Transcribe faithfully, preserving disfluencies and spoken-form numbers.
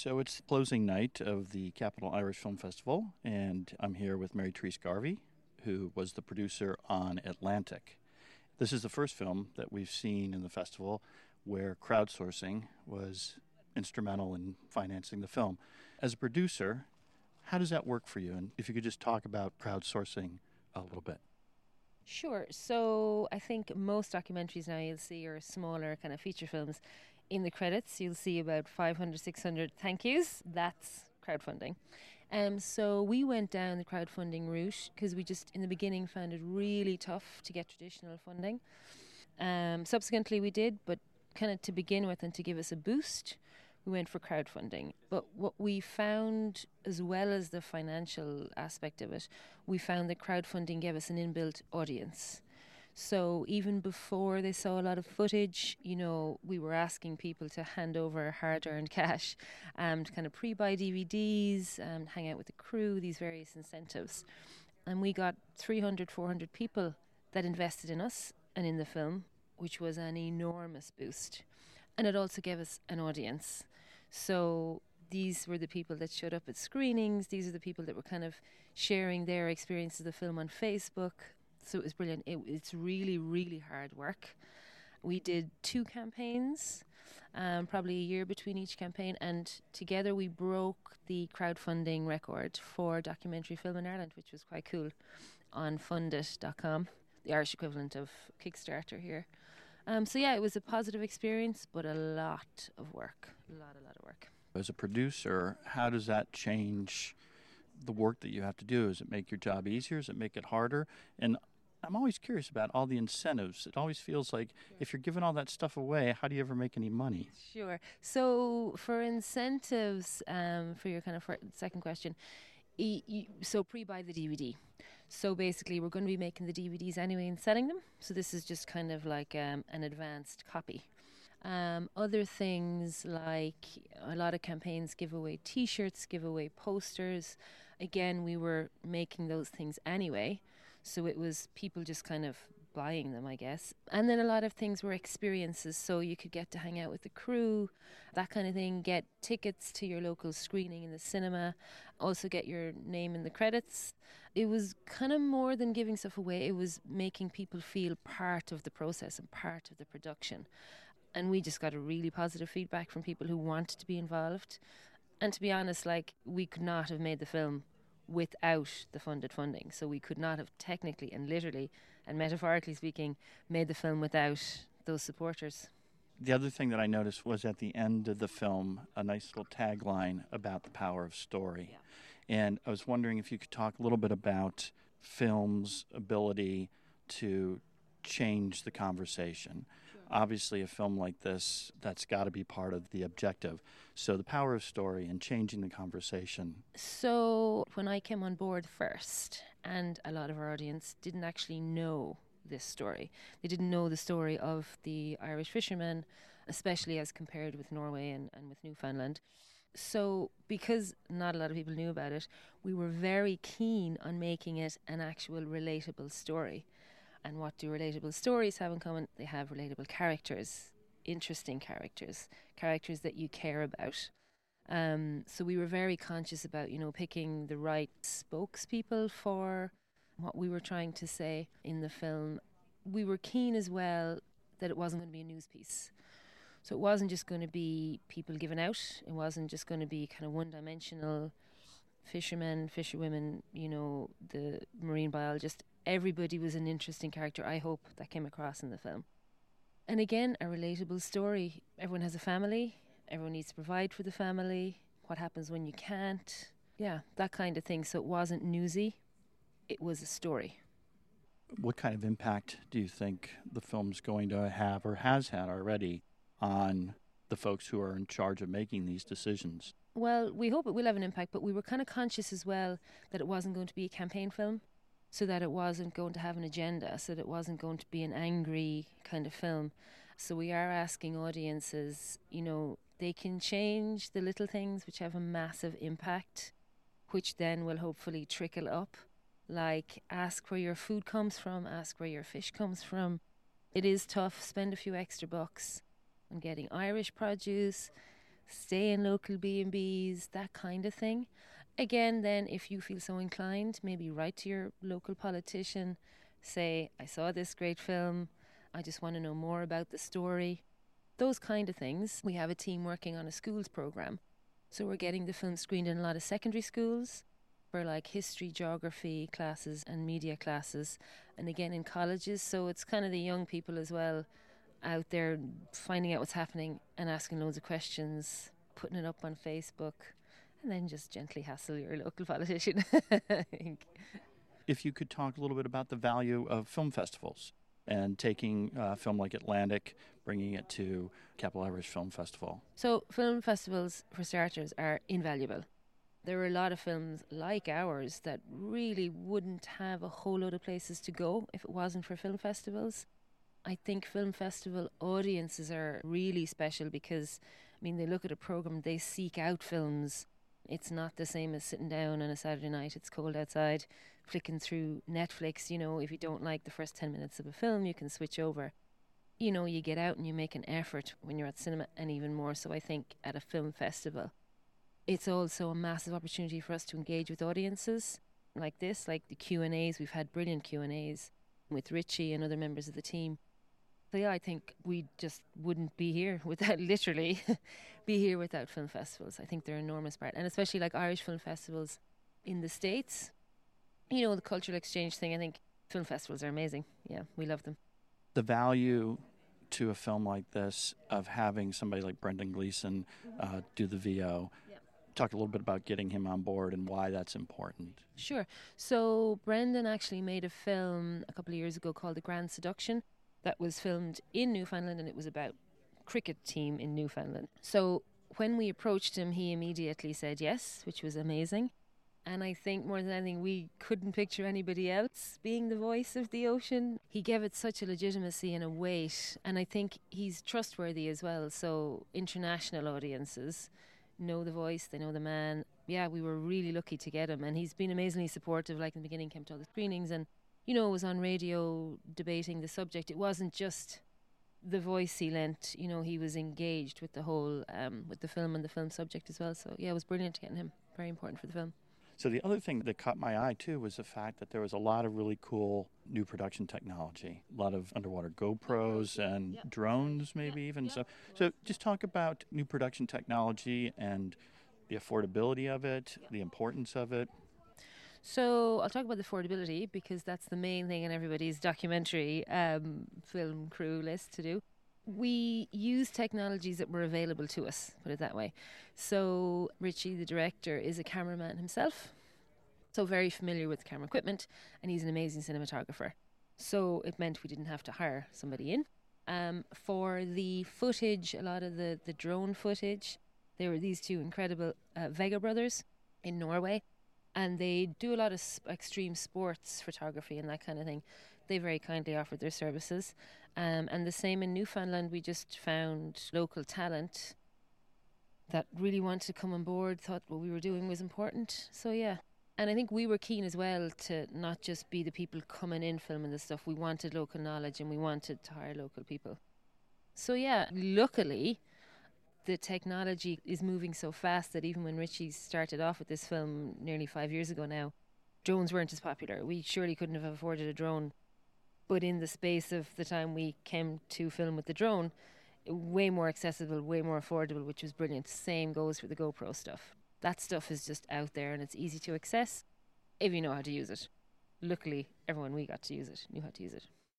So it's closing night of the Capital Irish Film Festival, and I'm here with Mary-Therese Garvey, who was the producer on Atlantic. This is the first film that we've seen in the festival where crowdsourcing was instrumental in financing the film. As a producer, how does that work for you? And if you could just talk about crowdsourcing a little bit. Sure. So I think most documentaries now you'll see are smaller kind of feature films. In the credits, you'll see about five hundred, six hundred thank yous. That's crowdfunding. Um, so we went down the crowdfunding route because we just, in the beginning, found it really tough to get traditional funding. Um, subsequently, we did, but kind of to begin with and to give us a boost, we went for crowdfunding. But what we found, as well as the financial aspect of it, we found that crowdfunding gave us an inbuilt audience. So even before they saw a lot of footage, you know, we were asking people to hand over hard-earned cash, um, to kind of pre-buy D V Ds, um, hang out with the crew, these various incentives. And we got three hundred, four hundred people that invested in us and in the film, which was an enormous boost. And it also gave us an audience. So these were the people that showed up at screenings. These are the people that were kind of sharing their experiences of the film on Facebook. So it was brilliant. It, it's really, really hard work. We did two campaigns, um, probably a year between each campaign. And together we broke the crowdfunding record for documentary film in Ireland, which was quite cool, on fundit dot com, the Irish equivalent of Kickstarter here. Um, so yeah, it was a positive experience, but a lot of work, a lot, a lot of work. As a producer, how does that change the work that you have to do? Does it make your job easier? Does it make it harder? And I'm always curious about all the incentives. It always feels like sure. If you're giving all that stuff away, how do you ever make any money? Sure. So for incentives, um, for your kind of second question, e- e- so pre-buy the D V D. So basically, we're going to be making the D V Ds anyway and selling them. So this is just kind of like um, an advanced copy. Um, other things like a lot of campaigns give away T-shirts, give away posters. Again, we were making those things anyway. So it was people just kind of buying them, I guess. And then a lot of things were experiences. So you could get to hang out with the crew, that kind of thing. Get tickets to your local screening in the cinema. Also get your name in the credits. It was kind of more than giving stuff away. It was making people feel part of the process and part of the production. And we just got a really positive feedback from people who wanted to be involved. And to be honest, like, we could not have made the film without the funded funding. So we could not have technically and literally and metaphorically speaking made the film without those supporters. The other thing that I noticed was at the end of the film, a nice little tagline about the power of story. Yeah. And I was wondering if you could talk a little bit about film's ability to change the conversation. Sure. Obviously, a film like this, that's got to be part of the objective. So the power of story and changing the conversation. So when I came on board first, and a lot of our audience didn't actually know this story. They didn't know the story of the Irish fishermen, especially as compared with Norway and, and with Newfoundland. So because not a lot of people knew about it, we were very keen on making it an actual relatable story. And what do relatable stories have in common? They have relatable characters, interesting characters, characters that you care about. Um, so we were very conscious about, you know, picking the right spokespeople for what we were trying to say in the film. We were keen as well that it wasn't going to be a news piece. So it wasn't just going to be people giving out. It wasn't just going to be kind of one-dimensional fishermen, fisherwomen, you know, the marine biologist. Everybody was an interesting character, I hope, that came across in the film. And again, a relatable story. Everyone has a family. Everyone needs to provide for the family. What happens when you can't? Yeah, that kind of thing. So it wasn't newsy. It was a story. What kind of impact do you think the film's going to have or has had already on the folks who are in charge of making these decisions? Well, we hope it will have an impact, but we were kind of conscious as well that it wasn't going to be a campaign film, so that it wasn't going to have an agenda, so that it wasn't going to be an angry kind of film. So we are asking audiences, you know, they can change the little things which have a massive impact, which then will hopefully trickle up, like ask where your food comes from, ask where your fish comes from. It is tough, spend a few extra bucks on getting Irish produce. stay in local B and Bs, that kind of thing. Again, then, if you feel so inclined, maybe write to your local politician, say, I saw this great film, I just want to know more about the story. Those kind of things. We have a team working on a schools program. So we're getting the film screened in a lot of secondary schools for like history, geography classes and media classes. And again in colleges. So it's kind of the young people as well out there finding out what's happening and asking loads of questions, putting it up on Facebook, and then just gently hassle your local politician. I think. If you could talk a little bit about the value of film festivals and taking a film like Atlantic, bringing it to Capital Irish Film Festival. So film festivals, for starters, are invaluable. There are a lot of films like ours that really wouldn't have a whole lot of places to go if it wasn't for film festivals. I think film festival audiences are really special because, I mean, they look at a program, they seek out films. It's not the same as sitting down on a Saturday night, it's cold outside, flicking through Netflix. You know, if you don't like the first ten minutes of a film, you can switch over. You know, you get out and you make an effort when you're at cinema, and even more so, I think, at a film festival. It's also a massive opportunity for us to engage with audiences like this, like the Q and A's. We've had brilliant Q and A's with Richie and other members of the team. So yeah, I think we just wouldn't be here without, literally, be here without film festivals. I think they're an enormous part, and especially like Irish film festivals in the States. You know, the cultural exchange thing, I think film festivals are amazing. Yeah, we love them. The value to a film like this of having somebody like Brendan Gleeson uh, do the V O. Yeah. Talk a little bit about getting him on board and why that's important. Sure. So Brendan actually made a film a couple of years ago called The Grand Seduction that was filmed in Newfoundland, and it was about a cricket team in Newfoundland. So when we approached him, he immediately said yes, which was amazing. And I think more than anything, we couldn't picture anybody else being the voice of the ocean. He gave it such a legitimacy and a weight. And I think he's trustworthy as well. So international audiences know the voice, they know the man. Yeah, we were really lucky to get him. And he's been amazingly supportive. Like in the beginning, came to all the screenings and, you know, was on radio debating the subject. It wasn't just the voice he lent. You know, he was engaged with the whole, um, with the film and the film subject as well. So yeah, it was brilliant getting him. Very important for the film. So the other thing that caught my eye, too, was the fact that there was a lot of really cool new production technology, a lot of underwater GoPros and yep. drones maybe yep. even. Yep. So so just talk about new production technology and the affordability of it, yep. the importance of it. So I'll talk about the affordability because that's the main thing in everybody's documentary um, film crew list to do. We use technologies that were available to us, put it that way. So Richie, the director, is a cameraman himself, so very familiar with camera equipment, and he's an amazing cinematographer. So it meant we didn't have to hire somebody in. Um, for the footage, a lot of the, the drone footage, there were these two incredible uh, Vega brothers in Norway, and they do a lot of sp- extreme sports photography and that kind of thing. They very kindly offered their services. Um, and the same in Newfoundland, we just found local talent that really wanted to come on board, thought what we were doing was important. So yeah, and I think we were keen as well to not just be the people coming in filming this stuff. We wanted local knowledge and we wanted to hire local people. So yeah, luckily, the technology is moving so fast that even when Richie started off with this film nearly five years ago now, drones weren't as popular. We surely couldn't have afforded a drone. But in the space of the time we came to film with the drone, way more accessible, way more affordable, which was brilliant. Same goes for the GoPro stuff. That stuff is just out there and it's easy to access if you know how to use it. Luckily, everyone we got to use it knew how to use it.